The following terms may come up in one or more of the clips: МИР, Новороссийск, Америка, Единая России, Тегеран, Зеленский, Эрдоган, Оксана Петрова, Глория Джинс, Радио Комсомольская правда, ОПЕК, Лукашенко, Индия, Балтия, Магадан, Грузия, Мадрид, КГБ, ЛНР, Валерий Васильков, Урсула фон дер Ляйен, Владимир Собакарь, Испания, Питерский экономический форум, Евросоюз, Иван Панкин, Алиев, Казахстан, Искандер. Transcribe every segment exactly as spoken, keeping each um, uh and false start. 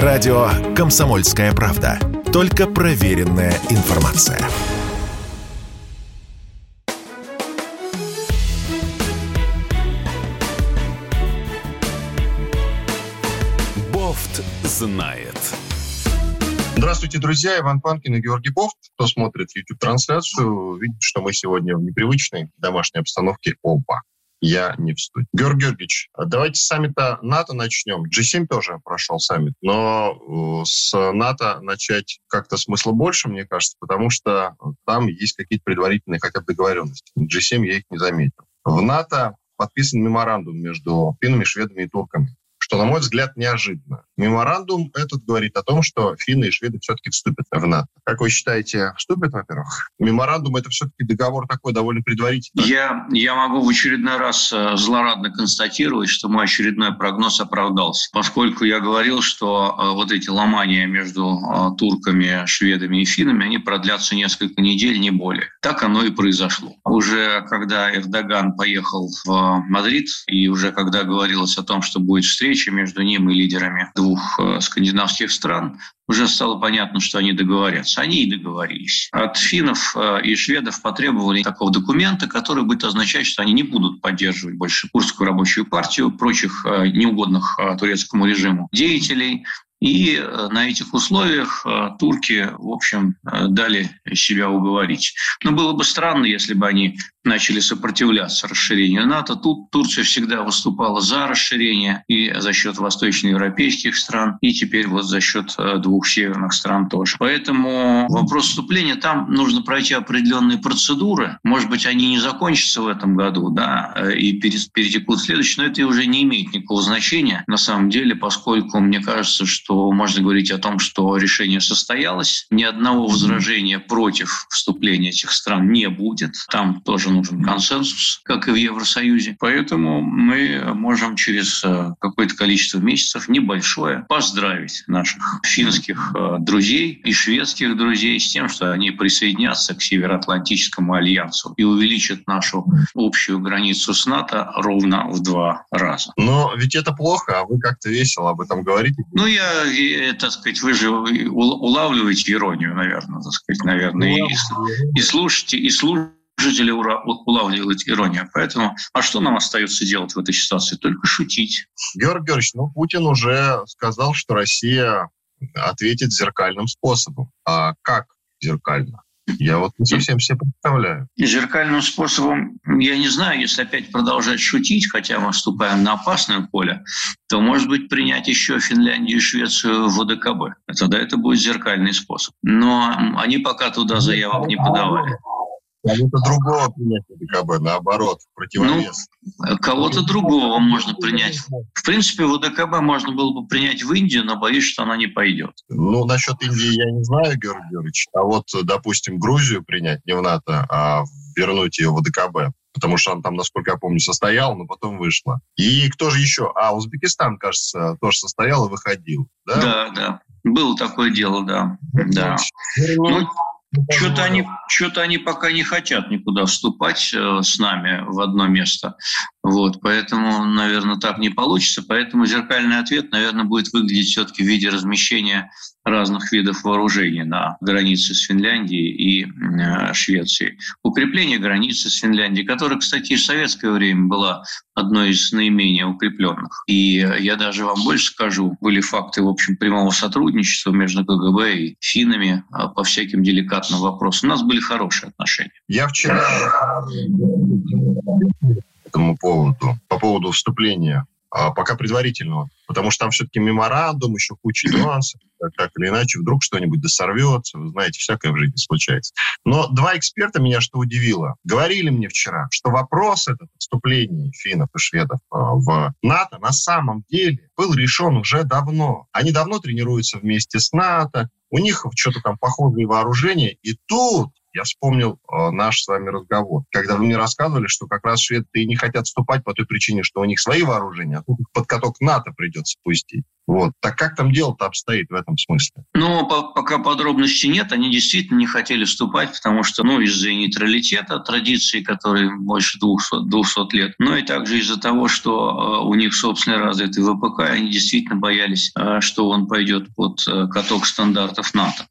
Радио «Комсомольская правда». Только проверенная информация. Бовт знает. Здравствуйте, друзья. Иван Панкин и Георгий Бовт. Кто смотрит YouTube-трансляцию, видит, что мы сегодня в непривычной домашней обстановке оба. Я не в студии. Георгий Георгиевич, давайте с саммита НАТО начнем. джи семь тоже прошел саммит, но с НАТО начать как-то смысла больше, мне кажется, потому что там есть какие-то предварительные хотя бы договоренности. В джи семь я их не заметил. В НАТО подписан меморандум между финнами, шведами и турками, что, на мой взгляд, неожиданно. Меморандум этот говорит о том, что финны и шведы все-таки вступят в НАТО. Как вы считаете, вступят, во-первых? Меморандум — это все-таки договор такой довольно предварительный. Я, я могу в очередной раз злорадно констатировать, что мой очередной прогноз оправдался. Поскольку я говорил, что вот эти ломания между турками, шведами и финнами, они продлятся несколько недель, не более. Так оно и произошло. Уже когда Эрдоган поехал в Мадрид, и уже когда говорилось о том, что будет встреча между ним и лидерами двух скандинавских стран, уже стало понятно, что они договорятся. Они и договорились. От финнов и шведов потребовали такого документа, который будет означать, что они не будут поддерживать больше Курскую рабочую партию, прочих неугодных турецкому режиму деятелей. И на этих условиях турки, в общем, дали себя уговорить. Но было бы странно, если бы они начали сопротивляться расширению НАТО. Тут Турция всегда выступала за расширение и за счет восточноевропейских стран, и теперь вот за счет двух северных стран тоже. Поэтому вопрос вступления, там нужно пройти определенные процедуры. Может быть, они не закончатся в этом году, да, и перетекут в следующий, но это уже не имеет никакого значения на самом деле, поскольку мне кажется, что можно говорить о том, что решение состоялось. Ни одного возражения против вступления этих стран не будет. Там тоже нужен консенсус, как и в Евросоюзе. Поэтому мы можем через какое-то количество месяцев небольшое поздравить наших финских друзей и шведских друзей с тем, что они присоединятся к Североатлантическому альянсу и увеличат нашу общую границу с НАТО ровно в два раза. Но ведь это плохо, а вы как-то весело об этом говорите. Ну, я И, так сказать, вы же улавливаете иронию, наверное, так сказать, наверное, и, и слушайте, и слушайте. Жители улавливают иронию. Поэтому, а что нам остается делать в этой ситуации? Только шутить. Георгий Георгиевич, ну, Путин уже сказал, что Россия ответит зеркальным способом. А как зеркально? Я вот не совсем себе представляю. Зеркальным способом, я не знаю, если опять продолжать шутить, хотя мы вступаем на опасное поле, то, может быть, принять еще Финляндию и Швецию в о дэ ка бэ. Тогда это будет зеркальный способ. Но они пока туда заявок не подавали. Кого-то другого принять в о дэ ка бэ, наоборот, противовес. Ну, кого-то другого можно принять. В принципе, в о дэ ка бэ можно было бы принять в Индию, но боюсь, что она не пойдет. Ну, насчет Индии я не знаю, Георгий Георгиевич. А вот, допустим, Грузию принять не в НАТО, а вернуть ее в о дэ ка бэ. Потому что она там, насколько я помню, состояла, но потом вышла. И кто же еще? А Узбекистан, кажется, тоже состоял и выходил. Да, да. да. Было такое дело, да. да. Ну, Что-то они, что-то они пока не хотят никуда вступать с нами в одно место. Вот, поэтому, наверное, так не получится. Поэтому зеркальный ответ, наверное, будет выглядеть все-таки в виде размещения разных видов вооружений на границе с Финляндией и э, Швецией. Укрепление границы с Финляндией, которая, кстати, в советское время была одной из наименее укрепленных. И я даже вам больше скажу, были факты, в общем, прямого сотрудничества между ка гэ бэ и финнами по всяким деликатным вопросам. У нас были хорошие отношения. Я вчера по этому поводу, по поводу вступления, пока предварительного, потому что там все-таки меморандум, еще куча нюансов, так или иначе, вдруг что-нибудь досорвется, вы знаете, всякое в жизни случается. Но два эксперта меня что удивило. Говорили мне вчера, что вопрос этот вступления финнов и шведов в НАТО на самом деле был решен уже давно. Они давно тренируются вместе с НАТО, у них что-то там похожие вооружения, и тут я вспомнил э, наш с вами разговор, когда вы мне рассказывали, что как раз шведы и не хотят вступать по той причине, что у них свои вооружения, а тут их под каток НАТО придется пустить. Вот. Так как там дело-то обстоит в этом смысле? Ну, по- пока подробностей нет. Они действительно не хотели вступать, потому что, ну, из-за нейтралитета, традиции, которые больше двухсот лет, но и также из-за того, что у них собственно развитый вэ пэ ка, они действительно боялись, что он пойдет под каток стандартов НАТО.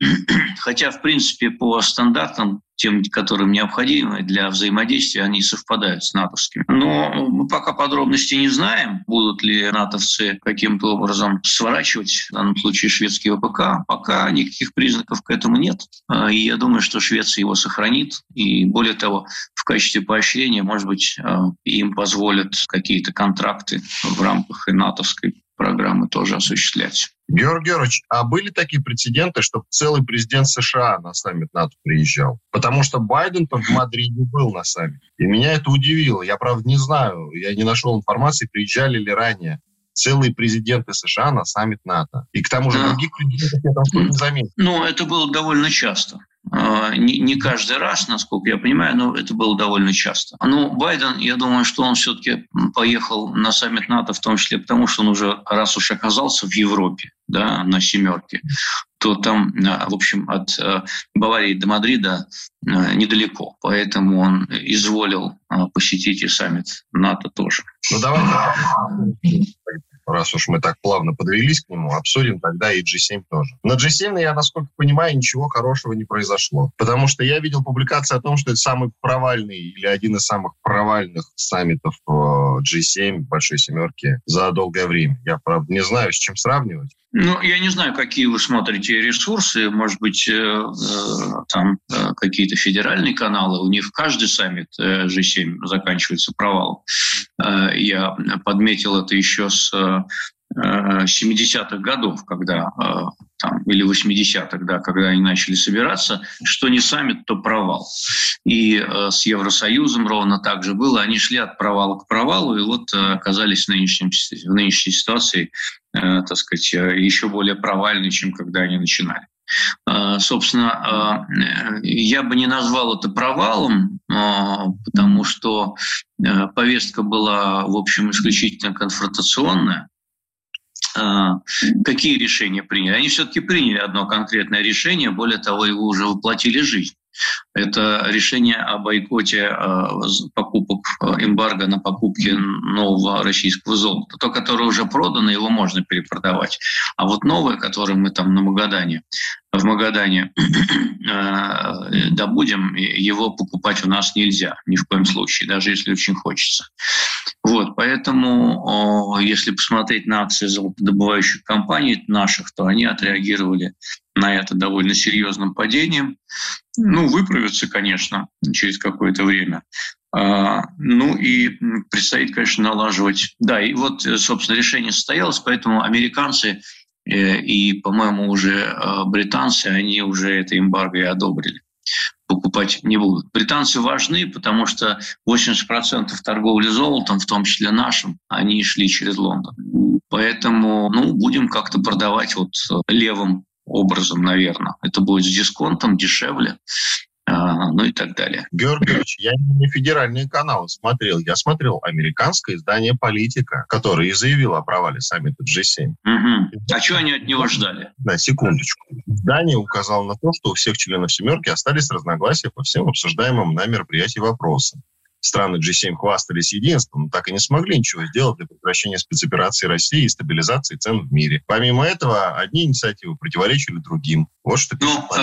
Хотя, в принципе, по стандартам, тем, которым необходимы для взаимодействия, они совпадают с натовскими. Но мы пока подробностей не знаем, будут ли натовцы каким-то образом сворачивать, в данном случае, шведский вэ пэ ка. Пока никаких признаков к этому нет. И я думаю, что Швеция его сохранит. И более того, в качестве поощрения, может быть, им позволят какие-то контракты в рамках и натовской программы тоже осуществлять. Георгий Георгиевич, а были такие прецеденты, что целый президент США на саммит НАТО приезжал? Потому что Байден-то в Мадриде был на саммите. И меня это удивило. Я, правда, не знаю, я не нашел информации, приезжали ли ранее целые президенты США на саммит НАТО. И к тому же да. других людей я там что-то не заметил. Ну, это было довольно часто. Не каждый раз, насколько я понимаю, но это было довольно часто. Ну, Байден, я думаю, что он все-таки поехал на саммит НАТО, в том числе потому, что он уже, раз уж оказался в Европе, да, на «семерке», то там, в общем, от Баварии до Мадрида недалеко. Поэтому он изволил посетить и саммит НАТО тоже. Ну, давайте... Раз уж мы так плавно подвелись к нему, обсудим тогда и джи семь тоже. На джи семь, я, насколько понимаю, ничего хорошего не произошло. Потому что я видел публикации о том, что это самый провальный или один из самых провальных саммитов джи семь, большой семерки, за долгое время. Я, правда, не знаю, с чем сравнивать. Ну, я не знаю, какие вы смотрите ресурсы, может быть, э, там э, какие-то федеральные каналы, у них каждый саммит э, джи семь заканчивается провалом. Э, я подметил это еще с э, семидесятых годов, когда, э, там, или восьмидесятых, да, когда они начали собираться, что не саммит, то провал. И э, с Евросоюзом ровно так же было, они шли от провала к провалу, и вот э, оказались в нынешнем, в нынешней ситуации, так сказать, еще более провальный, чем когда они начинали. Собственно, я бы не назвал это провалом, потому что повестка была, в общем, исключительно конфронтационная. Какие решения приняли? Они все-таки приняли одно конкретное решение, более того, его уже воплотили в жизнь. Это решение о бойкоте покупок, эмбарго на покупки нового российского золота. То, которое уже продано, его можно перепродавать. А вот новое, которое мы там на Магадане, в Магадане добудем, его покупать у нас нельзя ни в коем случае, даже если очень хочется. Вот, поэтому, если посмотреть на акции золотодобывающих компаний наших, то они отреагировали на это довольно серьезным падением. Ну, выправятся, конечно, через какое-то время. Ну и предстоит, конечно, налаживать. Да, и вот, собственно, решение состоялось, поэтому американцы и, по-моему, уже британцы, они уже это эмбарго и одобрили. Покупать не будут. Британцы важны, потому что восемьдесят процентов торговли золотом, в том числе нашим, они шли через Лондон. Поэтому, ну, будем как-то продавать вот левым образом, наверное. Это будет с дисконтом, дешевле, ну и так далее. Георгий Ильич, я не федеральные каналы смотрел. Я смотрел американское издание «Политика», которое и заявило о провале саммита джи семь. Угу. А чего они от него ждали? Да, секундочку. Издание указало на то, что у всех членов «семерки» остались разногласия по всем обсуждаемым на мероприятии вопросам. Страны джи семь хвастались единством, но так и не смогли ничего сделать для прекращения спецоперации России и стабилизации цен в мире. Помимо этого, одни инициативы противоречили другим. Вот что пишет. Ну,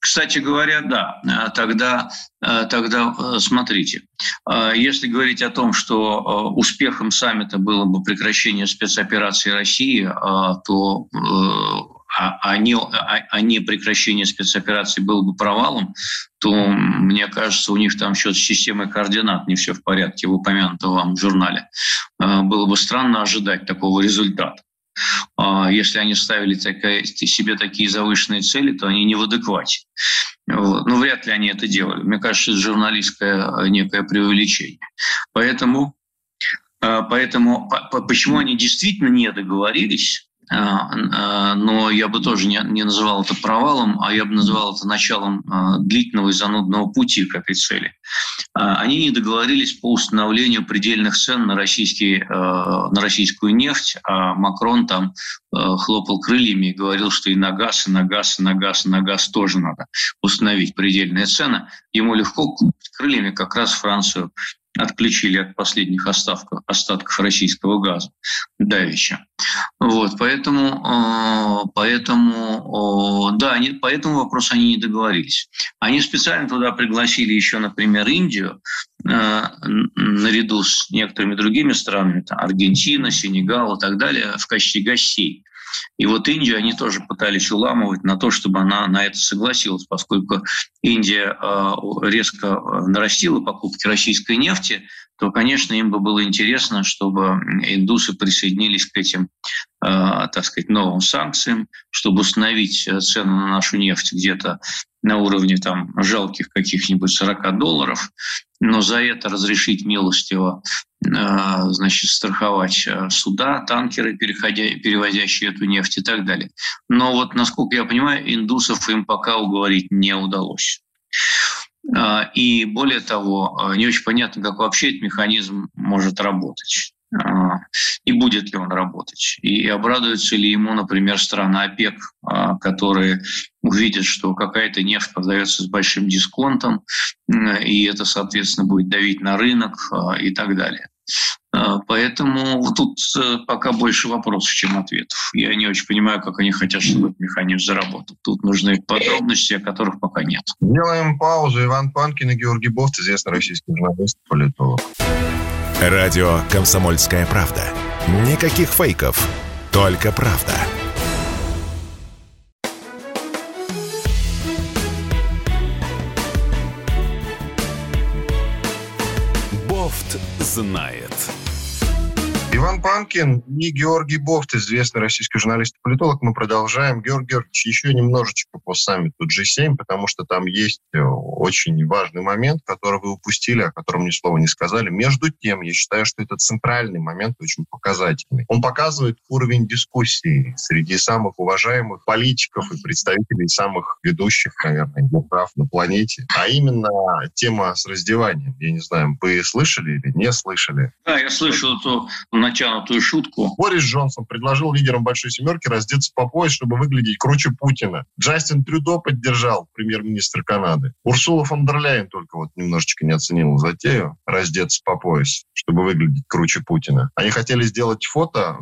кстати говоря, да. Тогда, тогда смотрите. Если говорить о том, что успехом саммита было бы прекращение спецоперации России, то... а не, а не прекращение спецоперации было бы провалом, то, мне кажется, у них там счет системы координат не все в порядке в упомянутом вам журнале. Было бы странно ожидать такого результата. Если они ставили такая, себе такие завышенные цели, то они не в адеквате. Вот. Но вряд ли они это делали. Мне кажется, это журналистское некое преувеличение. Поэтому, поэтому почему они действительно не договорились, но я бы тоже не называл это провалом, а я бы называл это началом длительного и занудного пути к этой цели. Они не договорились по установлению предельных цен на, российский, на российскую нефть, а Макрон там хлопал крыльями и говорил, что и на газ, и на газ, и на газ, и на газ тоже надо установить предельные цены. Ему легко крыльями как раз Францию отключили от последних остатков, остатков российского газа давеча. Вот, поэтому, поэтому, да, они, по этому вопросу они не договорились. Они специально туда пригласили еще, например, Индию, наряду с некоторыми другими странами, там, Аргентина, Сенегал и так далее, в качестве гостей. И вот Индию они тоже пытались уламывать на то, чтобы она на это согласилась, поскольку Индия резко нарастила покупки российской нефти, то, конечно, им бы было интересно, чтобы индусы присоединились к этим, так сказать, новым санкциям, чтобы установить цену на нашу нефть где-то на уровне там жалких каких-нибудь сорок долларов, но за это разрешить милостиво, значит, страховать суда, танкеры, переходя, перевозящие эту нефть и так далее. Но вот, насколько я понимаю, индусов им пока уговорить не удалось. И более того, не очень понятно, как вообще этот механизм может работать. И будет ли он работать. И обрадуется ли ему, например, страна ОПЕК, которые увидят, что какая-то нефть продается с большим дисконтом, и это, соответственно, будет давить на рынок и так далее. Поэтому тут пока больше вопросов, чем ответов. Я не очень понимаю, как они хотят, чтобы этот механизм заработал. Тут нужны подробности, о которых пока нет. Делаем паузу. Иван Панкин и Георгий Бовт, известный российский журналист, политолог. Радио «Комсомольская правда». Никаких фейков, только правда. Бовт знает. Иван Панкин и Георгий Бовт, известный российский журналист и политолог. Мы продолжаем. Георгий Георгиевич, еще немножечко по саммиту джи семь, потому что там есть очень важный момент, который вы упустили, о котором ни слова не сказали. Между тем, я считаю, что это центральный момент, очень показательный. Он показывает уровень дискуссии среди самых уважаемых политиков и представителей самых ведущих, наверное, держав на планете. А именно тема с раздеванием. Я не знаю, вы слышали или не слышали? Да, я слышал эту натянутую шутку. Борис Джонсон предложил лидерам «Большой семерки» раздеться по пояс, чтобы выглядеть круче Путина. Джастин Трюдо поддержал, премьер-министр Канады. Урсула фон дер Ляйен только вот немножечко не оценила затею раздеться по пояс, чтобы выглядеть круче Путина. Они хотели сделать фото,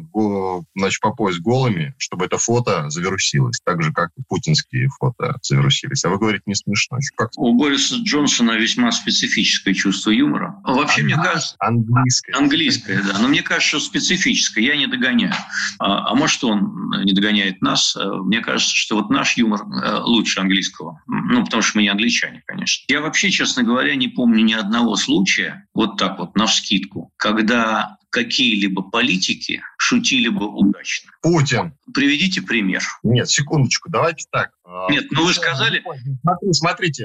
значит, по пояс голыми, чтобы это фото завирусилось, так же, как и путинские фото завирусились. А вы говорите, не смешно. Как? У Бориса Джонсона весьма специфическое чувство юмора. Вообще, Английское. мне кажется... Английское. Английское, да. Но мне кажется, что специфическое, я не догоняю. А, а может, он не догоняет нас. Мне кажется, что вот наш юмор лучше английского. Ну, потому что мы не англичане, конечно. Я вообще, честно говоря, не помню ни одного случая, вот так вот, навскидку, когда какие-либо политики шутили бы удачно. Путин. Приведите пример. Нет, секундочку, давайте так. Нет, ну вы сказали... Смотрите, смотрите,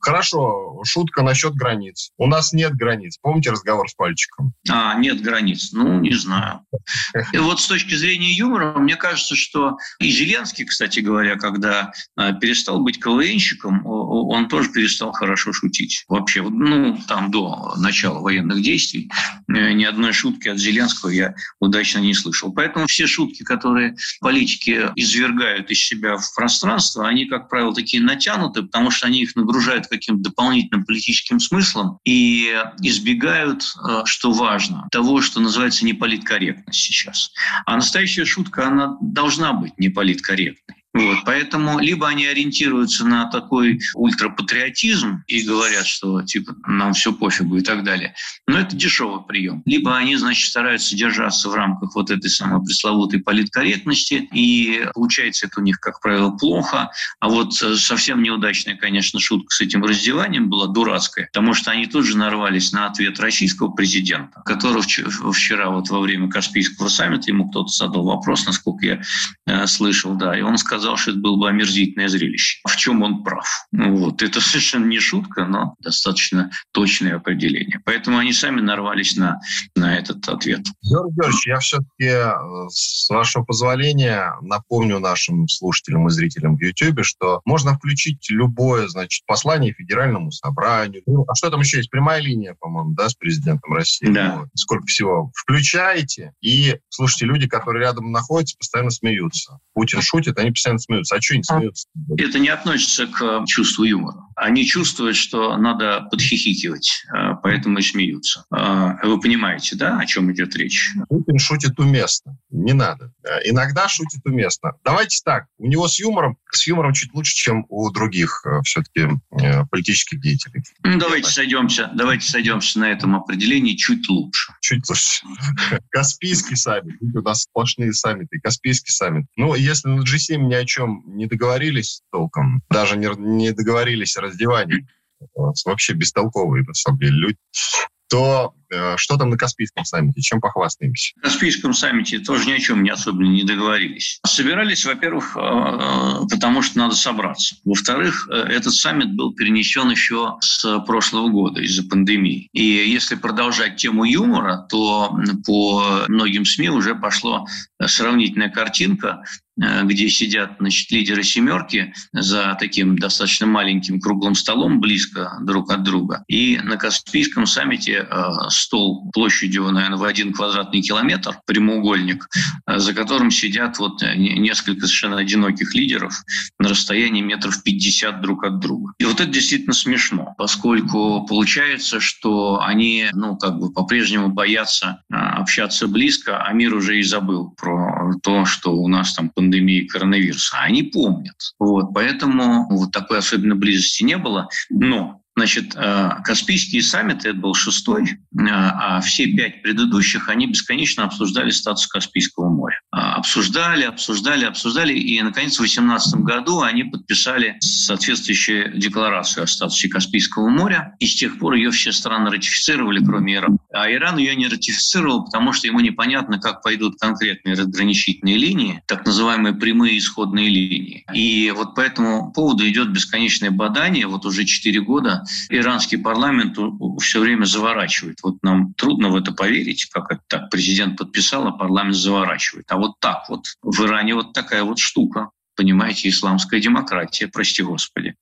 хорошо, шутка насчет границ. У нас нет границ. Помните разговор с Пальчиком? А, нет границ. Ну, не знаю. И вот с точки зрения юмора, мне кажется, что и Зеленский, кстати говоря, когда перестал быть КВНщиком, он тоже перестал хорошо шутить. Вообще, ну, там до начала военных действий ни одной шутки от Зеленского я удачно не слышал. Поэтому все шутки, которые политики извергают из себя в пространство, они, как правило, такие натянуты, потому что они их нагружают каким-то дополнительным политическим смыслом и избегают, что важно, того, что называется неполиткорректность сейчас. А настоящая шутка, она должна быть неполиткорректной. Вот, поэтому либо они ориентируются на такой ультрапатриотизм и говорят, что типа нам все пофигу и так далее, но это дешевый прием. Либо они, значит, стараются держаться в рамках вот этой самой пресловутой политкорректности, и получается это у них, как правило, плохо. А вот совсем неудачная, конечно, шутка с этим раздеванием была дурацкая, потому что они тут же нарвались на ответ российского президента, которого вчера вот во время Каспийского саммита ему кто-то задал вопрос, насколько я э, слышал, да, и он сказал, сказал, что это было бы омерзительное зрелище. В чем он прав? Вот. Это совершенно не шутка, но достаточно точное определение. Поэтому они сами нарвались на, на этот ответ. Георгий Георгиевич, я все-таки, с вашего позволения, напомню нашим слушателям и зрителям в Ютьюбе, что можно включить любое, значит, послание Федеральному собранию. А что там еще есть? Прямая линия, по-моему, да, с президентом России. Да. Сколько всего. Включаете, и, слушайте, люди, которые рядом находятся, постоянно смеются. Путин шутит, они постоянно смеются. А что они смеются? Это не относится к чувству юмора. Они чувствуют, что надо подхихикивать, поэтому и смеются. Вы понимаете, да, о чем идет речь? Путин шутит уместно. Не надо. Иногда шутит уместно. Давайте так. У него с юмором, с юмором чуть лучше, чем у других все-таки политических деятелей. Ну, давайте сойдемся, давайте сойдемся на этом определении чуть лучше. Чуть лучше. Каспийский саммит. У нас сплошные саммиты. Каспийский саммит. Ну, если на джи семь ни о чем не договорились толком, даже не договорились о раздевании, вообще бестолковые, на самом деле, люди, то э, что там на Каспийском саммите? Чем похвастаемся? На Каспийском саммите тоже ни о чем не особенно не договорились. Собирались, во-первых, э, потому что надо собраться. Во-вторых, э, этот саммит был перенесен еще с прошлого года из-за пандемии. И если продолжать тему юмора, то по многим СМИ уже пошла сравнительная картинка, где сидят, значит, лидеры «семерки» за таким достаточно маленьким круглым столом, близко друг от друга. И на Каспийском саммите стол площадью, наверное, в один квадратный километр, прямоугольник, за которым сидят вот несколько совершенно одиноких лидеров на расстоянии метров пятьдесят друг от друга. И вот это действительно смешно, поскольку получается, что они, ну, как бы по-прежнему боятся общаться близко, а мир уже и забыл про то, что у нас там пандемия, пандемии коронавируса. Они помнят. Вот, поэтому вот такой особенно близости не было. Но, значит, Каспийские саммиты, это был шестой, а все пять предыдущих, они бесконечно обсуждали статус Каспийского моря. Обсуждали, обсуждали, обсуждали, и, наконец, в две тысячи восемнадцатом году они подписали соответствующую декларацию о статусе Каспийского моря, и с тех пор ее все страны ратифицировали, кроме Ирана. А Иран ее не ратифицировал, потому что ему непонятно, как пойдут конкретные разграничительные линии, так называемые прямые исходные линии. И вот по этому поводу идет бесконечное бадание. Вот уже четыре года иранский парламент все время заворачивает. Вот нам трудно в это поверить, как это так. Президент подписал, а парламент заворачивает. А вот так вот. В Иране вот такая вот штука. Понимаете, исламская демократия, прости господи.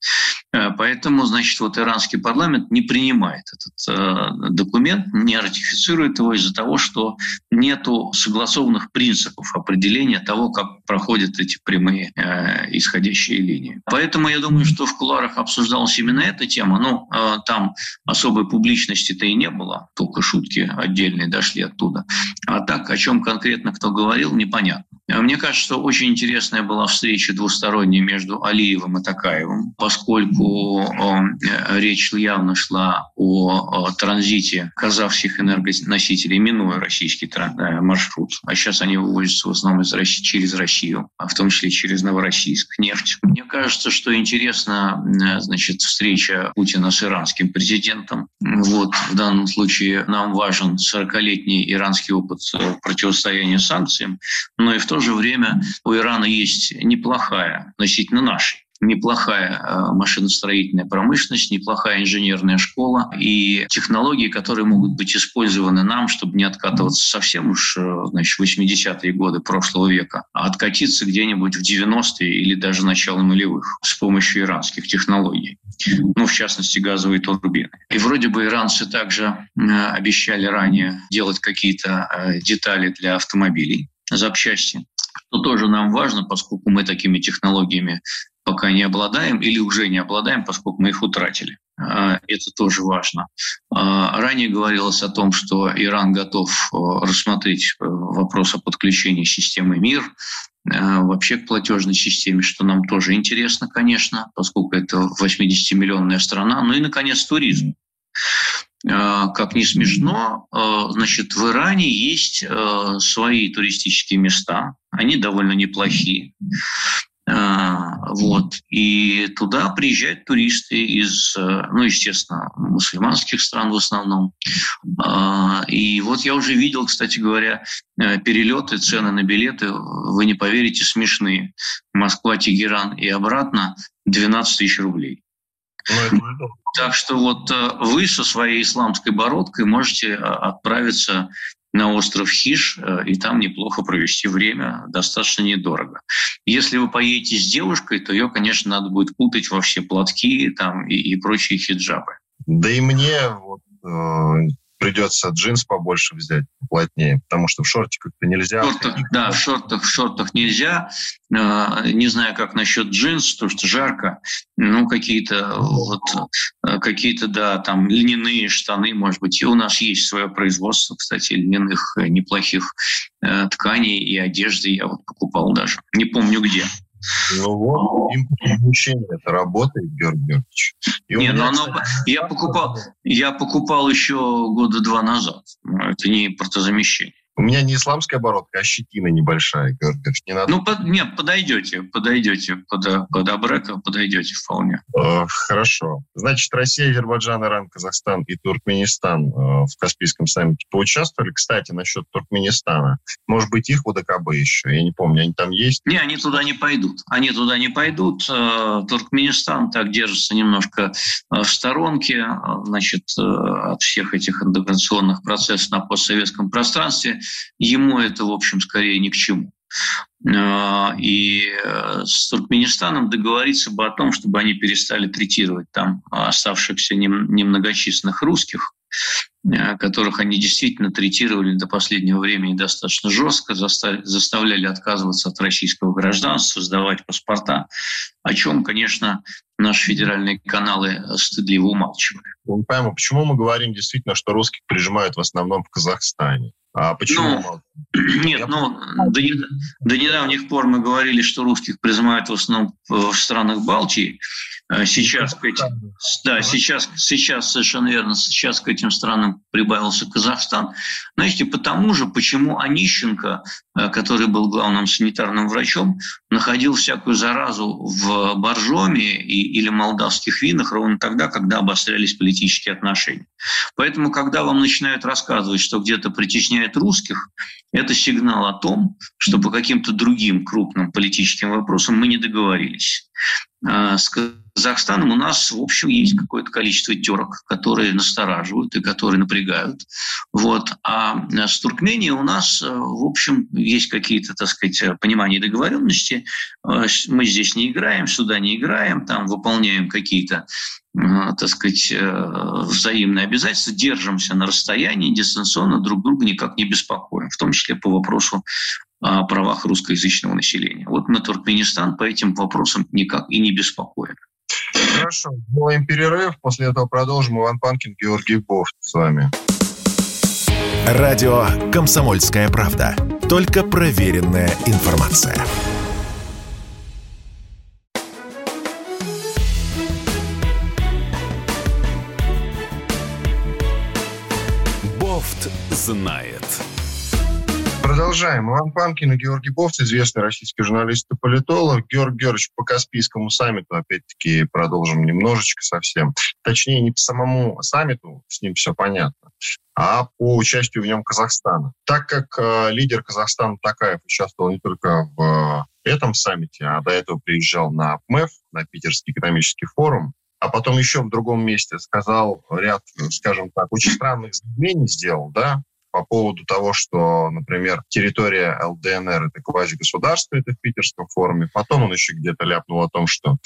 Поэтому, значит, вот иранский парламент не принимает этот э, документ, не ратифицирует его из-за того, что нету согласованных принципов определения того, как проходят эти прямые э, исходящие линии. Поэтому я думаю, что в кулуарах обсуждалась именно эта тема. Ну, э, там особой публичности-то и не было, только шутки отдельные дошли оттуда. А так, о чем конкретно кто говорил, непонятно. Мне кажется, что очень интересная была встреча двусторонняя между Алиевым и Токаевым, поскольку э, речь явно шла о, о транзите казахских энергоносителей, минуя российский тран- маршрут. А сейчас они вывозятся в основном из России, через Россию, а в том числе через Новороссийск, нефть. Мне кажется, что интересна, значит, встреча Путина с иранским президентом. Вот в данном случае нам важен сорокалетний иранский опыт противостояния санкциям, но и в то В то же время у Ирана есть неплохая, относительно нашей, неплохая машиностроительная промышленность, неплохая инженерная школа и технологии, которые могут быть использованы нам, чтобы не откатываться совсем уж, значит, в восьмидесятые годы прошлого века, а откатиться где-нибудь в девяностые или даже начало нулевых с помощью иранских технологий. Ну, в частности, газовые турбины. И вроде бы иранцы также обещали ранее делать какие-то детали для автомобилей, запчасти, что тоже нам важно, поскольку мы такими технологиями пока не обладаем или уже не обладаем, поскольку мы их утратили. Это тоже важно. Ранее говорилось о том, что Иран готов рассмотреть вопрос о подключении системы МИР вообще к платежной системе, что нам тоже интересно, конечно, поскольку это восьмидесятимиллионная страна. Ну и, наконец, туризм. Как ни смешно, значит, в Иране есть свои туристические места, они довольно неплохие. Вот. И туда приезжают туристы из, ну, естественно, мусульманских стран в основном. И вот я уже видел, кстати говоря, перелеты, цены на билеты, вы не поверите, смешные. Москва, Тегеран и обратно двенадцать тысяч рублей. Так что вот вы со своей исламской бородкой можете отправиться на остров Хиш, и там неплохо провести время, достаточно недорого. Если вы поедете с девушкой, то ее, конечно, надо будет путать во все платки там, и, и прочие хиджабы. Да и мне вот, э, придется джинс побольше взять, плотнее, потому что в шортиках-то нельзя. В шортах, да, в шортах, в шортах нельзя. Э, не знаю, как насчет джинс, потому что жарко. Ну, какие-то, вот, какие-то, да, там, льняные штаны, может быть. И у нас есть свое производство, кстати, льняных неплохих э, тканей и одежды. Я вот покупал даже. Не помню где. Ну вот, импортозамещение это работает, Георгий Георгиевич. Не, но оно, я, покупал, я покупал еще года два назад. Это не импортозамещение. У меня не исламская бородка, а щетина небольшая, Георгий Георгиевич. Не надо... Ну, под, нет, подойдете, подойдете, под, под Абрека подойдете вполне. Э, хорошо. Значит, Россия, Азербайджан, Иран, Казахстан и Туркменистан э, в Каспийском саммите поучаствовали. Кстати, насчет Туркменистана. Может быть, их ОДКБ еще, я не помню, они там есть? Не, они туда не пойдут. Они туда не пойдут. Туркменистан так держится немножко в сторонке, значит, от всех этих интеграционных процессов на постсоветском пространстве. Ему это, в общем, скорее ни к чему. И с Туркменистаном договориться бы о том, чтобы они перестали третировать там оставшихся немногочисленных русских, которых они действительно третировали до последнего времени достаточно жестко, заставляли отказываться от российского гражданства, сдавать паспорта, о чем, конечно, наши федеральные каналы стыдливо умалчивали. Мы понимаем, почему мы говорим действительно, что русских прижимают в основном в Казахстане? А почему? Ну, нет, Я... ну, до, до недавних пор мы говорили, что русских призывают в основном в странах Балтии. Сейчас, к этим, да, сейчас, сейчас, совершенно верно, сейчас к этим странам прибавился Казахстан. Знаете, потому же, почему Онищенко, который был главным санитарным врачом, находил всякую заразу в боржоме и, или молдавских винах ровно тогда, когда обострялись политические отношения. Поэтому, когда вам начинают рассказывать, что где-то притесняют русских, это сигнал о том, что по каким-то другим крупным политическим вопросам мы не договорились. С Казахстаном у нас, в общем, есть какое-то количество терок, которые настораживают и которые напрягают. Вот. А с Туркменией у нас, в общем, есть какие-то, так сказать, понимания и договоренности. Мы здесь не играем, сюда не играем, там выполняем какие-то, так сказать, взаимные обязательства, держимся на расстоянии, дистанционно, друг друга никак не беспокоим, в том числе по вопросу о правах русскоязычного населения. Вот мы Туркменистан по этим вопросам никак и не беспокоим. Хорошо, делаем перерыв, после этого продолжим. Иван Панкин, Георгий Бовт с вами. Радио «Комсомольская правда». Только проверенная информация. Бовт знает. Продолжаем. Иван Панкин и Георгий Бовт, известный российский журналист и политолог. Георгий Георгиевич, по Каспийскому саммиту опять-таки продолжим немножечко совсем. Точнее, не по самому саммиту, с ним все понятно, а по участию в нем Казахстана. Так как э, лидер Казахстана Токаев участвовал не только в э, этом саммите, а до этого приезжал на ПМЭФ, на Питерский экономический форум, а потом еще в другом месте сказал ряд, скажем так, очень странных заявлений сделал, да, по поводу того, что, например, территория ЛДНР – это квазигосударство, это в питерском форуме. Потом он еще где-то ляпнул о том, что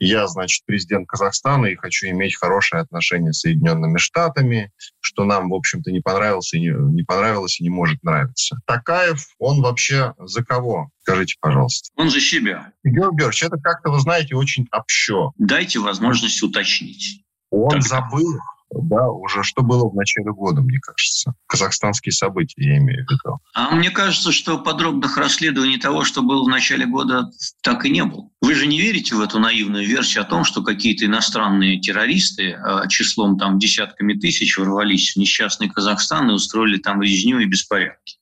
я, значит, президент Казахстана и хочу иметь хорошие отношения с Соединенными Штатами, что нам, в общем-то, не понравилось и не, не понравилось и не может нравиться. Токаев, он вообще за кого? Скажите, пожалуйста. Он за себя. Георгий Георгиевич, это как-то, вы знаете, очень общо. Дайте возможность уточнить. Он так забыл. Да, уже что было в начале года, мне кажется. Казахстанские события, я имею в виду. А мне кажется, что подробных расследований того, что было в начале года, так и не было. Вы же не верите в эту наивную версию о том, что какие-то иностранные террористы числом там десятками тысяч ворвались в несчастный Казахстан и устроили там резню и беспорядки.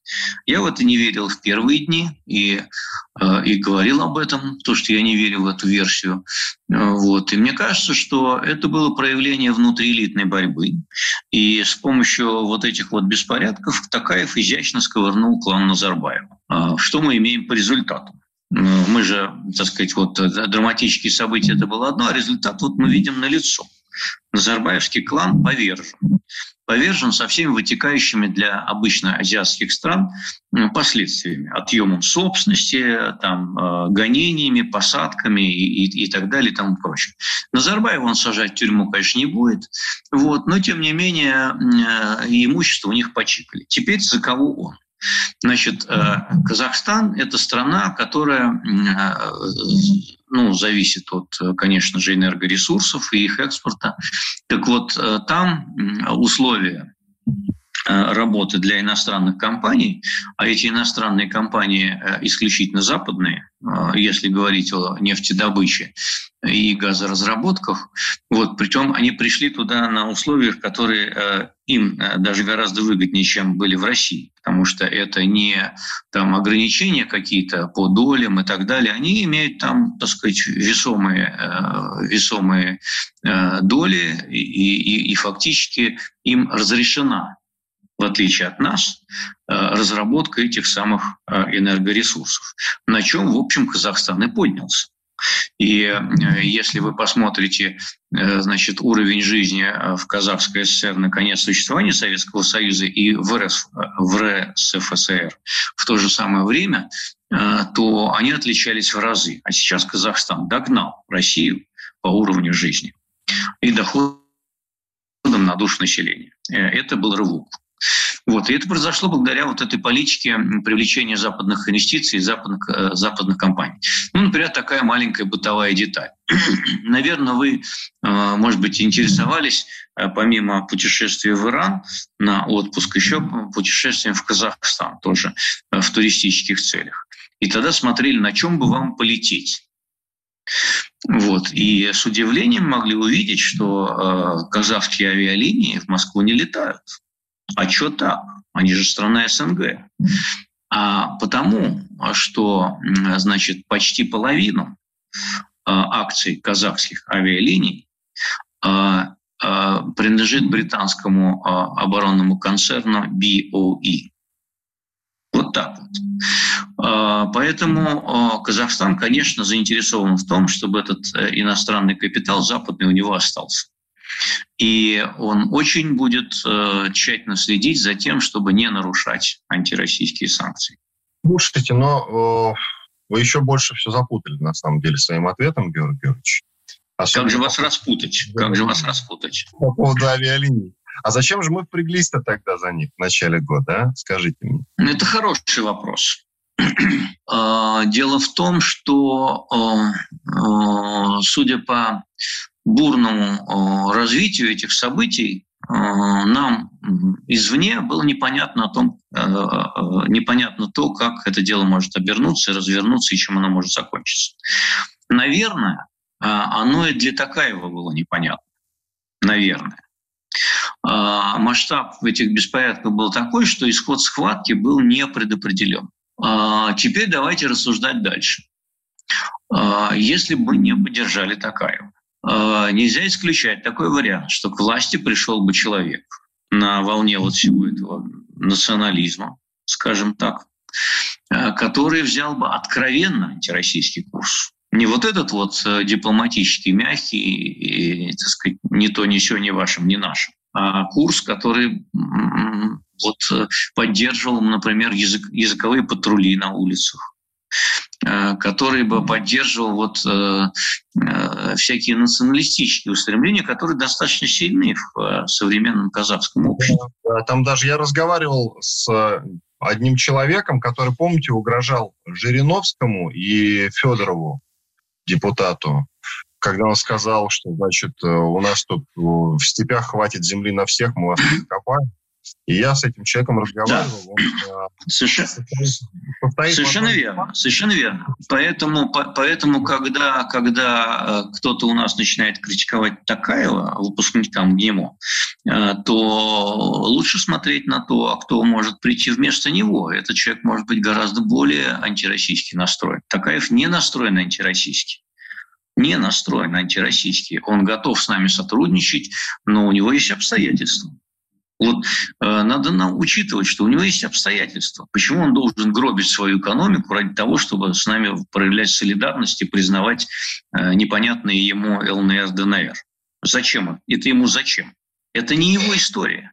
Я в это не верил в первые дни и, и говорил об этом, то, что я не верил в эту версию. Вот. И мне кажется, что это было проявление внутриэлитной борьбы. И с помощью вот этих вот беспорядков Токаев изящно сковырнул клан Назарбаева. Что мы имеем по результату? Мы же, так сказать, вот драматические события – это было одно, а результат вот мы видим налицо. Назарбаевский клан повержен. Повержен со всеми вытекающими для обычно азиатских стран последствиями. Отъемом собственности, там, гонениями, посадками и, и, и так далее и тому прочее. Назарбаева он сажать в тюрьму, конечно, не будет, вот, но, тем не менее, имущество у них почикали. Теперь за кого он? Значит, Казахстан – это страна, которая, ну, зависит от, конечно же, энергоресурсов и их экспорта. Так вот, там условия работы для иностранных компаний, а эти иностранные компании исключительно западные, если говорить о нефтедобыче и газоразработках, вот, причем они пришли туда на условиях, которые им даже гораздо выгоднее, чем были в России, потому что это не там ограничения какие-то по долям и так далее, они имеют там, так сказать, весомые, весомые доли и, и, и фактически им разрешена, в отличие от нас, разработка этих самых энергоресурсов, на чем, в общем, Казахстан и поднялся. И если вы посмотрите, значит, уровень жизни в Казахской ССР на конец существования Советского Союза и в, РС, в РСФСР в то же самое время, то они отличались в разы. А сейчас Казахстан догнал Россию по уровню жизни и доходам на душу населения. Это был рывок. Вот. И это произошло благодаря вот этой политике привлечения западных инвестиций и западных, э, западных компаний. Ну, например, такая маленькая бытовая деталь. Наверное, вы, э, может быть, интересовались, э, помимо путешествия в Иран на отпуск, еще путешествием в Казахстан тоже э, в туристических целях. И тогда смотрели, на чем бы вам полететь. Вот. И с удивлением могли увидеть, что э, казахские авиалинии в Москву не летают. А что так? Они же страна СНГ. А потому, что, значит, почти половину акций казахских авиалиний принадлежит британскому оборонному концерну би о и. Вот так вот. Поэтому Казахстан, конечно, заинтересован в том, чтобы этот иностранный капитал западный у него остался. И он очень будет э, тщательно следить за тем, чтобы не нарушать антироссийские санкции. Слушайте, но э, вы еще больше все запутали, на самом деле, своим ответом, Георгий Георгиевич. Особенно как же вас по... распутать? Да, как же вас распутать? По поводу авиалиний. А зачем же мы впряглись-то тогда за них в начале года, а? Скажите мне. Это хороший вопрос. Дело в том, что, судя по бурному развитию этих событий, нам извне было непонятно, о том, непонятно то, как это дело может обернуться, развернуться и чем оно может закончиться. Наверное, оно и для Токаева было непонятно. Наверное. Масштаб этих беспорядков был такой, что исход схватки был не предопределен. Теперь давайте рассуждать дальше. Если бы не поддержали Токаева, нельзя исключать такой вариант, что к власти пришел бы человек на волне вот всего этого национализма, скажем так, который взял бы откровенно антироссийский курс. Не вот этот вот дипломатический, мягкий, и, так сказать, ни то, ни сё, ни вашим, ни нашим, а курс, который вот поддерживал, например, язык, языковые патрули на улицах, который бы поддерживал вот, э, э, всякие националистические устремления, которые достаточно сильны в э, современном казахском обществе. Там даже я разговаривал с одним человеком, который, помните, угрожал Жириновскому и Федорову, депутату, когда он сказал, что, значит, у нас тут в степях хватит земли на всех, мы вас не закопаем. И я с этим человеком разговаривал. Да. Он, Совершенно, совершенно верно, совершенно верно. Поэтому, по, поэтому когда, когда кто-то у нас начинает критиковать Токаева, выпускникам ГИМО, то лучше смотреть на то, кто может прийти вместо него. Этот человек может быть гораздо более антироссийски настроен. Токаев не настроен антироссийски. Не настроен антироссийский. Он готов с нами сотрудничать, но у него есть обстоятельства. Вот э, надо нам учитывать, что у него есть обстоятельства. Почему он должен гробить свою экономику ради того, чтобы с нами проявлять солидарность и признавать э, непонятные ему ЛНР, ДНР? Зачем? Это ему зачем? Это не его история.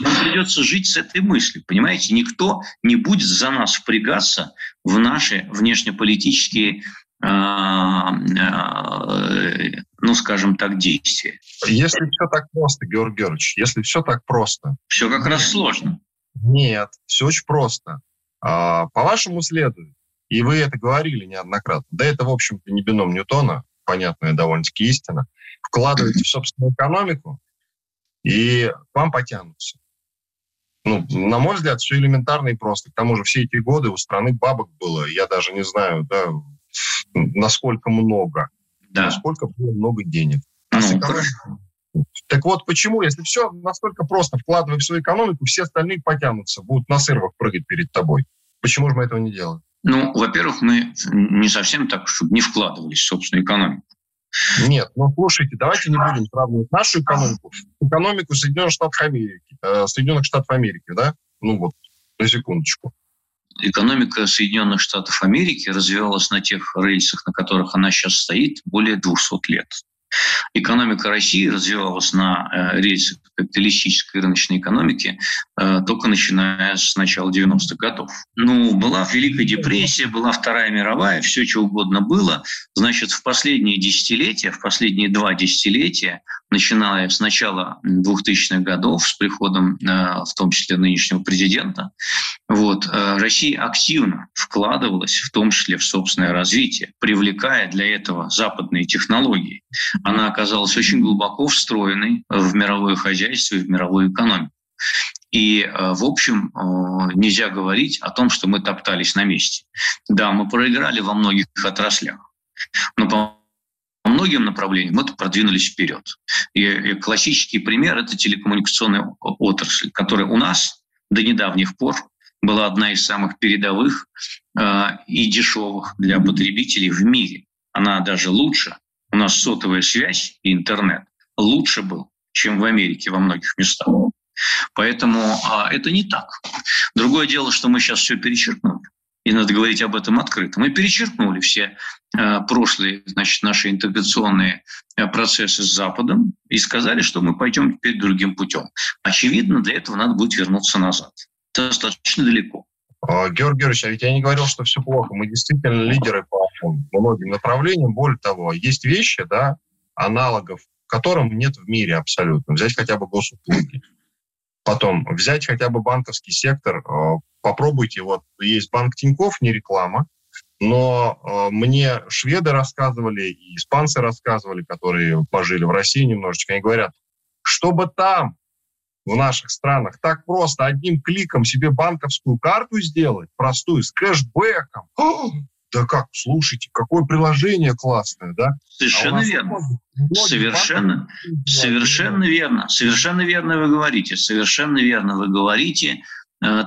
Нам придется жить с этой мыслью. Понимаете, никто не будет за нас впрягаться в наши внешнеполитические, ну, скажем так, действия. Если все так просто, Георгий Георгиевич, если все так просто... Все как нет, раз сложно. Нет, все очень просто. По-вашему следует, и вы это говорили неоднократно, да это, в общем-то, не бином Ньютона, понятная довольно-таки истина, вкладываете в собственную экономику, и к вам потянутся. Ну, на мой взгляд, все элементарно и просто. К тому же все эти годы у страны бабок было, я даже не знаю, да... насколько много, да. Насколько было много денег. Ну, а так вот почему, если все настолько просто, вкладывая в свою экономику, все остальные потянутся, будут на сырвах прыгать перед тобой. Почему же мы этого не делаем? Ну, во-первых, мы не совсем так, чтобы не вкладывались в собственную экономику. Нет, ну слушайте, давайте не будем сравнивать нашу экономику с экономику Соединенных Штатов Америки, э, Соединенных Штатов Америки, да? Ну вот, на секундочку. Экономика Соединенных Штатов Америки развивалась на тех рельсах, на которых она сейчас стоит, более двести лет. Экономика России развивалась на рельсах капиталистической рыночной экономики только начиная с начала девяностых годов. Ну, была Великая депрессия, была Вторая мировая, все что угодно было. Значит, в последние десятилетия, в последние два десятилетия, начиная с начала двухтысячных годов, с приходом в том числе нынешнего президента, вот, Россия активно вкладывалась в том числе в собственное развитие, привлекая для этого западные технологии. Она оказалась очень глубоко встроенной в мировое хозяйство и в мировую экономику. И, в общем, нельзя говорить о том, что мы топтались на месте. Да, мы проиграли во многих отраслях, но, по-моему, по многим направлениям мы продвинулись вперед. И классический пример – это телекоммуникационная отрасль, которая у нас до недавних пор была одна из самых передовых и дешевых для потребителей в мире. Она даже лучше. У нас сотовая связь и интернет лучше был, чем в Америке во многих местах. Поэтому это не так. Другое дело, что мы сейчас все перечеркнули. И надо говорить об этом открыто. Мы перечеркнули все э, прошлые, значит, наши интеграционные э, процессы с Западом и сказали, что мы пойдем теперь другим путем. Очевидно, для этого надо будет вернуться назад. Это достаточно далеко. Георгий Георгиевич, а ведь я не говорил, что все плохо. Мы действительно лидеры по многим направлениям. Более того, есть вещи, да, аналогов, которым нет в мире абсолютно. Взять хотя бы госуслуги. Потом взять хотя бы банковский сектор, попробуйте. Вот есть банк Тинькофф, не реклама, но мне шведы рассказывали и испанцы рассказывали, которые пожили в России немножечко, они говорят, чтобы там, в наших странах, так просто одним кликом себе банковскую карту сделать, простую, с кэшбэком. О, да как, слушайте, какое приложение классное, да? Совершенно а верно. Совершенно, совершенно верно. Совершенно верно вы говорите. Совершенно верно вы говорите.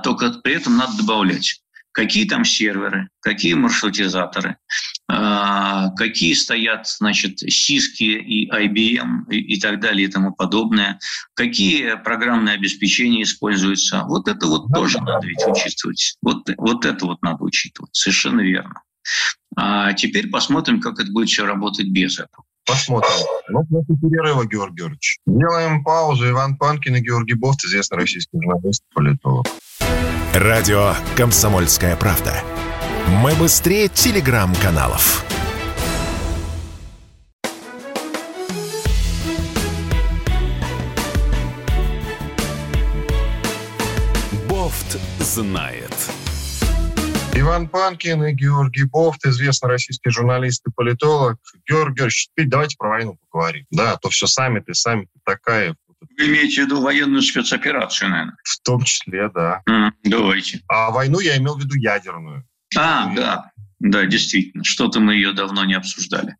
Только при этом надо добавлять, какие там серверы, какие маршрутизаторы, какие стоят, значит, сиски и ай би эм и, и так далее и тому подобное, какие программные обеспечения используются. Вот это вот да, тоже да, надо ведь да. учитывать. Вот, вот это вот надо учитывать. Совершенно верно. А теперь посмотрим, как это будет все работать без этого. Посмотрим. Ну, после перерыва, Георгий Георгиевич. Делаем паузу. Иван Панкин и Георгий Бовт, известный российский журналист, политолог. Радио «Комсомольская правда». Мы быстрее телеграм-каналов. Бовт знает. Иван Панкин и Георгий Бовт, известный российский журналист и политолог. Георгий Георгиевич, теперь давайте про войну поговорим. Да, а то все саммиты, саммиты Токаев. Вы имеете в виду военную спецоперацию, наверное? В том числе, да. Mm, давайте. А войну я имел в виду ядерную. А, и... да. Да, действительно. Что-то мы ее давно не обсуждали.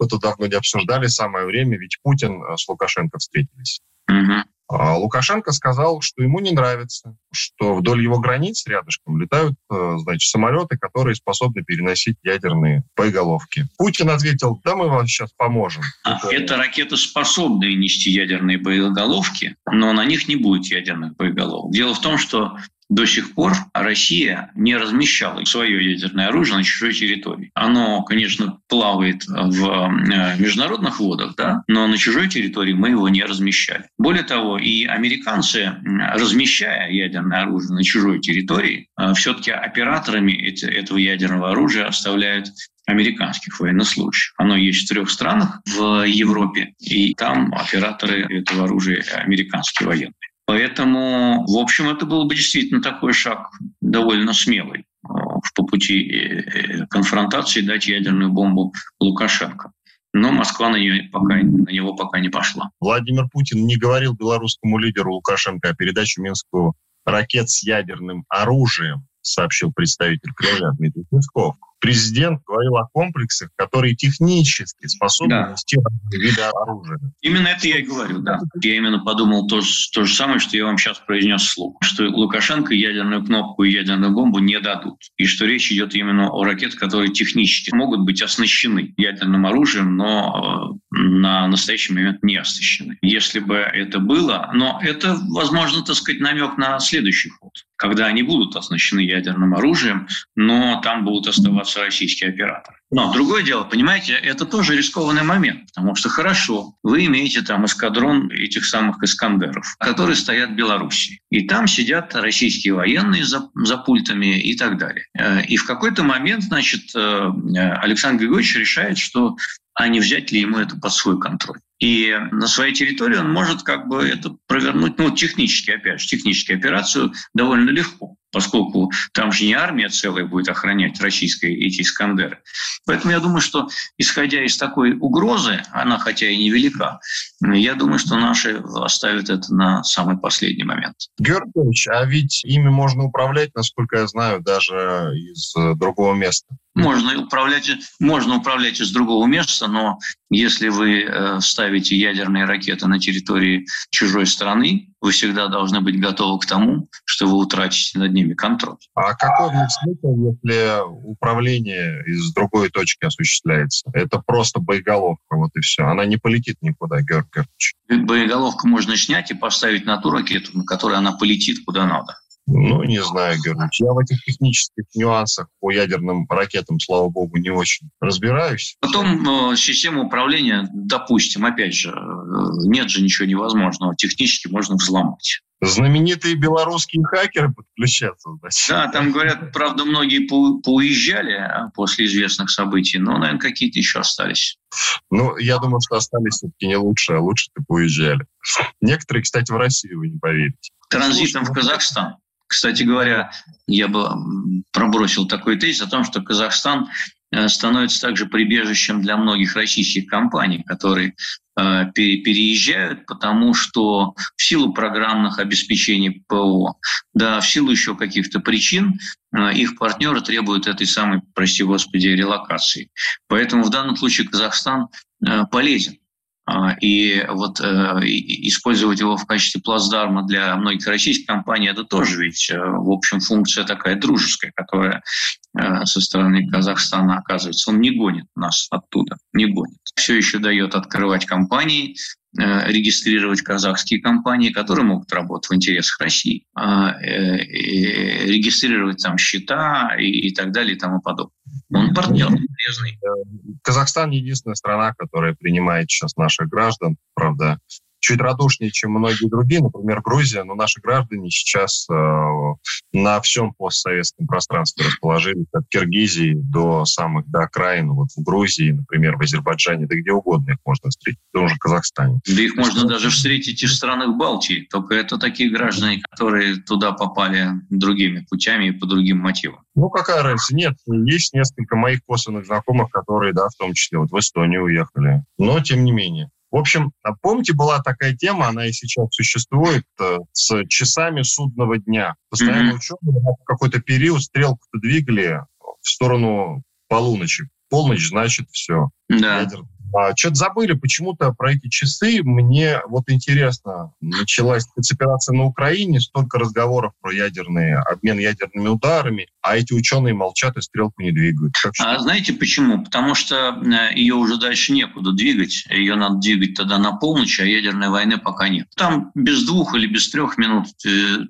Что-то давно не обсуждали. Самое время, ведь Путин с Лукашенко встретились. Mm-hmm. А Лукашенко сказал, что ему не нравится, что вдоль его границ рядышком летают, значит, самолеты, которые способны переносить ядерные боеголовки. Путин ответил: да, мы вам сейчас поможем. А, это... это ракеты, способные нести ядерные боеголовки, но на них не будет ядерных боеголовок. Дело в том, что до сих пор Россия не размещала свое ядерное оружие на чужой территории. Оно, конечно, плавает в международных водах, да, но на чужой территории мы его не размещали. Более того, и американцы, размещая ядерное оружие на чужой территории, все-таки операторами этого ядерного оружия оставляют американских военнослужащих. Оно есть в трех странах в Европе, и там операторы этого оружия американские военные. Поэтому, в общем, это был бы действительно такой шаг довольно смелый по пути конфронтации дать ядерную бомбу Лукашенко. Но Москва на, нее пока, на него пока не пошла. Владимир Путин не говорил белорусскому лидеру Лукашенко о передаче Минску ракет с ядерным оружием, сообщил представитель Кремля Дмитрий Песков. Президент говорил о комплексах, которые технически способны да. нести виды оружия. Именно это я и говорю, да. Я именно подумал то, то же самое, что я вам сейчас произнес вслух, что Лукашенко ядерную кнопку и ядерную бомбу не дадут, и что речь идет именно о ракетах, которые технически могут быть оснащены ядерным оружием, но на настоящий момент не оснащены. Если бы это было, но это, возможно, так сказать, намек на следующий ход, когда они будут оснащены ядерным оружием, но там будут оставаться российский оператор. Но другое дело, понимаете, это тоже рискованный момент, потому что хорошо, вы имеете там эскадрон этих самых «Искандеров», которые стоят в Беларуси, и там сидят российские военные за, за пультами и так далее. И в какой-то момент, значит, Александр Григорьевич решает, что а не взять ли ему это под свой контроль. И на своей территории он может как бы это провернуть, ну, технически, опять же, технически операцию довольно легко, поскольку там же не армия целая будет охранять российские эти «Искандеры». Поэтому я думаю, что, исходя из такой угрозы, она хотя и невелика, я думаю, что наши оставят это на самый последний момент. Георгий Ильич, а ведь ими можно управлять, насколько я знаю, даже из другого места. Можно управлять, можно управлять из другого места, но если вы ставите ядерные ракеты на территории чужой страны, вы всегда должны быть готовы к тому, что вы утратите над ними контроль. А какой смысл, если управление из другой точки осуществляется? Это просто боеголовка, вот и все. Она не полетит никуда, Георгий Георгиевич. Боеголовку можно снять и поставить на ту ракету, на которой она полетит куда надо. Ну, не знаю, Георгиевич. Я в этих технических нюансах по ядерным ракетам, слава богу, не очень разбираюсь. Потом э, система управления, допустим, опять же, нет же ничего невозможного. Технически можно взломать. Знаменитые белорусские хакеры подключаться, значит. Да, там, говорят, правда, многие по- поуезжали после известных событий, но, наверное, какие-то еще остались. Ну, я думаю, что остались все-таки не лучше, а лучше-то поуезжали. Некоторые, кстати, в Россию, вы не поверите. Транзитом в Казахстан. Кстати говоря, я бы пробросил такой тезис о том, что Казахстан становится также прибежищем для многих российских компаний, которые э, переезжают, потому что в силу программных обеспечений ПО, да, в силу еще каких-то причин, э, их партнеры требуют этой самой, прости господи, релокации. Поэтому в данном случае Казахстан э, полезен. И вот использовать его в качестве плацдарма для многих российских компаний – это тоже ведь, в общем, функция такая дружеская, которая со стороны Казахстана оказывается. Он не гонит нас оттуда, не гонит. Все еще дает открывать компании, регистрировать казахские компании, которые могут работать в интересах России, регистрировать там счета и, и так далее и тому подобное. Он партнер полезный. Казахстан — единственная страна, которая принимает сейчас наших граждан, правда, чуть радушнее, чем многие другие, например, Грузия, но наши граждане сейчас э, на всем постсоветском пространстве расположились от Киргизии до самых до окраин, вот в Грузии, например, в Азербайджане, да где угодно их можно встретить, даже в Казахстане. Да их можно это... даже встретить и в странах Балтии, только это такие граждане, которые туда попали другими путями и по другим мотивам. Ну, какая разница? Нет, есть несколько моих косвенных знакомых, которые, да, в том числе вот в Эстонию уехали, но тем не менее. В общем, помните, была такая тема, она и сейчас существует, с часами судного дня. Постоянно mm-hmm. ученые в какой-то период стрелку-то двигали в сторону полуночи. Полночь, значит, все. Yeah. А, что-то забыли почему-то про эти часы. Мне вот интересно, началась спецоперация на Украине, столько разговоров про ядерные, обмен ядерными ударами, а эти ученые молчат и стрелку не двигают. А знаете почему? Потому что ее уже дальше некуда двигать. Ее надо двигать тогда на полночь, а ядерной войны пока нет. Там без двух или без трех минут,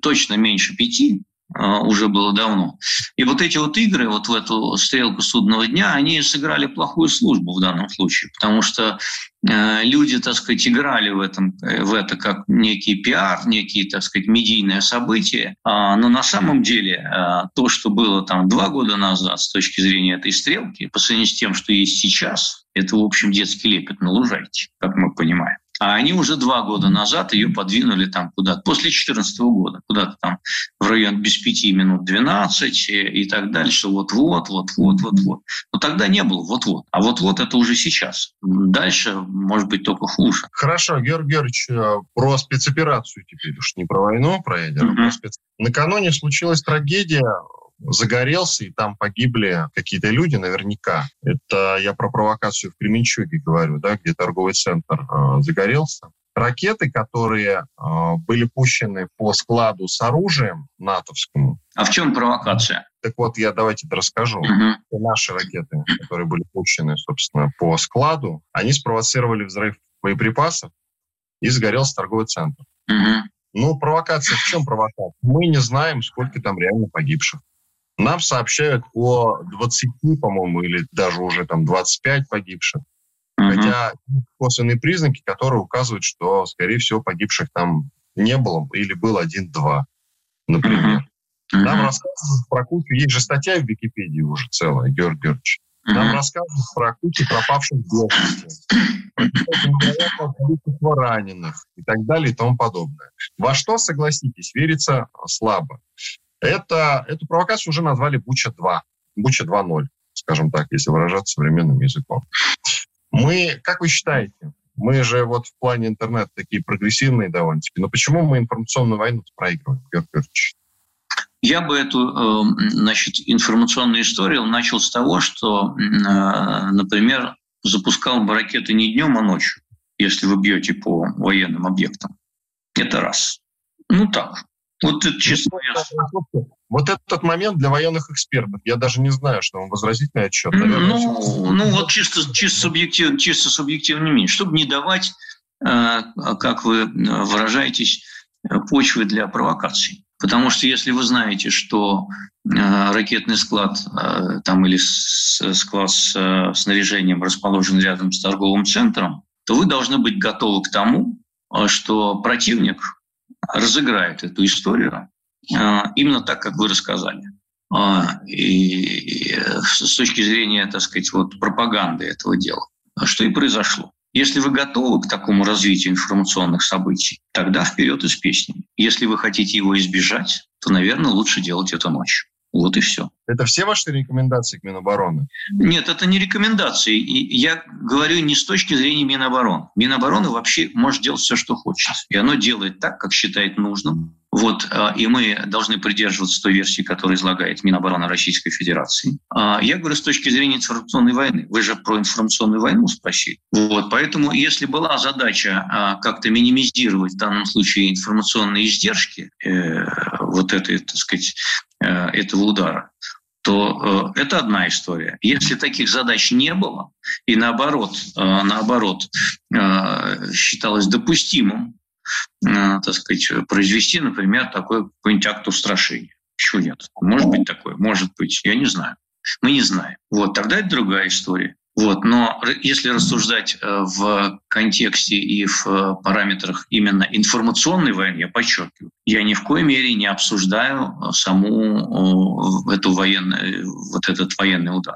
точно меньше пяти, уже было давно. И вот эти вот игры, вот в эту стрелку судного дня, они сыграли плохую службу в данном случае, потому что люди, так сказать, играли в, этом, в это как некий пиар, некие, так сказать, медийные события, но на самом деле то, что было там два года назад с точки зрения этой стрелки, по сравнению с тем, что есть сейчас, это, в общем, детский лепет на лужайке, как мы понимаем. А они уже два года назад ее подвинули там куда-то, после две тысячи четырнадцатого года, куда-то там в район без пяти минут двенадцать и так дальше, вот-вот, вот-вот, вот-вот. Но тогда не было вот-вот, а вот-вот это уже сейчас. Дальше может быть только хуже. Хорошо, Георгий Георгиевич, про спецоперацию теперь уж не про войну, про ядерную, mm-hmm. про спец... Накануне случилась трагедия. Загорелся, и там погибли какие-то люди наверняка. Это я про провокацию в Кременчуге говорю, да, где торговый центр э, загорелся. Ракеты, которые э, были пущены по складу с оружием натовскому. А в чем провокация? Так вот, я давайте расскажу. Угу. Наши ракеты, которые были пущены, собственно, по складу, они спровоцировали взрыв боеприпасов, и сгорелся торговый центр. Угу. Ну, провокация, в чем провокация? Мы не знаем, сколько там реально погибших. Нам сообщают о двадцати, по-моему, или даже уже там двадцати пяти погибших. Uh-huh. Хотя косвенные признаки, которые указывают, что, скорее всего, погибших там не было, или был один-два, например. Uh-huh. Uh-huh. Нам рассказывают про кучу, есть же статья в Википедии уже целая, Георгий Георгиевич. Uh-huh. Нам рассказывают про кучу пропавших без вести, про количество раненых и так далее и тому подобное. Во что, согласитесь, верится слабо. Это, эту провокацию уже назвали Буча-два, Буча два ноль, скажем так, если выражаться современным языком. Мы, как вы считаете, мы же вот в плане интернета такие прогрессивные довольно-таки, но почему мы информационную войну проигрываем, Георгий Георгиевич? Я бы эту, значит, информационную историю начал с того, что, например, запускал бы ракеты не днем, а ночью, если вы бьете по военным объектам. Это раз. Ну так. Вот это число. Вот этот, этот момент для военных экспертов. Я даже не знаю, что вам возразить на отчет. Наверное, ну, все... ну, вот чисто, чисто, субъектив, чисто субъективный мнение. Чтобы не давать, как вы выражаетесь, почвы для провокаций. Потому что если вы знаете, что ракетный склад там, или склад с снаряжением расположен рядом с торговым центром, то вы должны быть готовы к тому, что противник разыграет эту историю именно так, как вы рассказали. И с точки зрения, так сказать, вот пропаганды этого дела. Что и произошло. Если вы готовы к такому развитию информационных событий, тогда вперед и с песней. Если вы хотите его избежать, то, наверное, лучше делать это ночью. Вот и все. Это все ваши рекомендации к Минобороны? Нет, это не рекомендации. И я говорю не с точки зрения Минобороны. Минобороны вообще может делать все, что хочет. И оно делает так, как считает нужным. Вот, и мы должны придерживаться той версии, которую излагает Минобороны Российской Федерации. Я говорю с точки зрения информационной войны. Вы же про информационную войну спросили. Вот, поэтому если была задача как-то минимизировать в данном случае информационные издержки э, вот этой, так сказать, этого удара, то э, это одна история. Если таких задач не было, и наоборот, э, наоборот э, считалось допустимым, э, так сказать, произвести, например, такой какой-нибудь акт устрашения. Чего нет? Может быть такое? Может быть. Я не знаю. Мы не знаем. Вот, тогда это другая история. Вот, но если рассуждать в контексте и в параметрах именно информационной войны, я подчеркиваю, я ни в коей мере не обсуждаю саму эту военную, вот этот военный удар.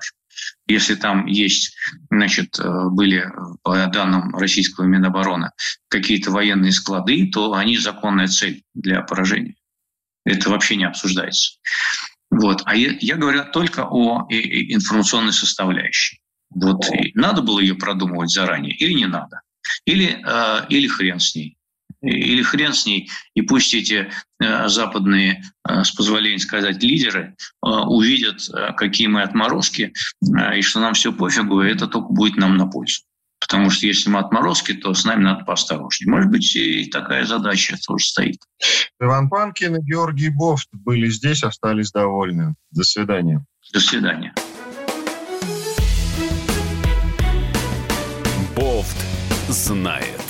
Если там есть, значит, были, по данным российского Минобороны, какие-то военные склады, то они законная цель для поражения. Это вообще не обсуждается. Вот. А я, я говорю только о информационной составляющей. Вот надо было ее продумывать заранее или не надо? Или, э, или хрен с ней. Или хрен с ней, и пусть эти э, западные, э, с позволения сказать, лидеры э, увидят, э, какие мы отморозки, э, и что нам все пофигу, и это только будет нам на пользу. Потому что если мы отморозки, то с нами надо поосторожнее. Может быть, и такая задача тоже стоит. Иван Панкин и Георгий Бовт были здесь, остались довольны. До свидания. До свидания. Бовт знает.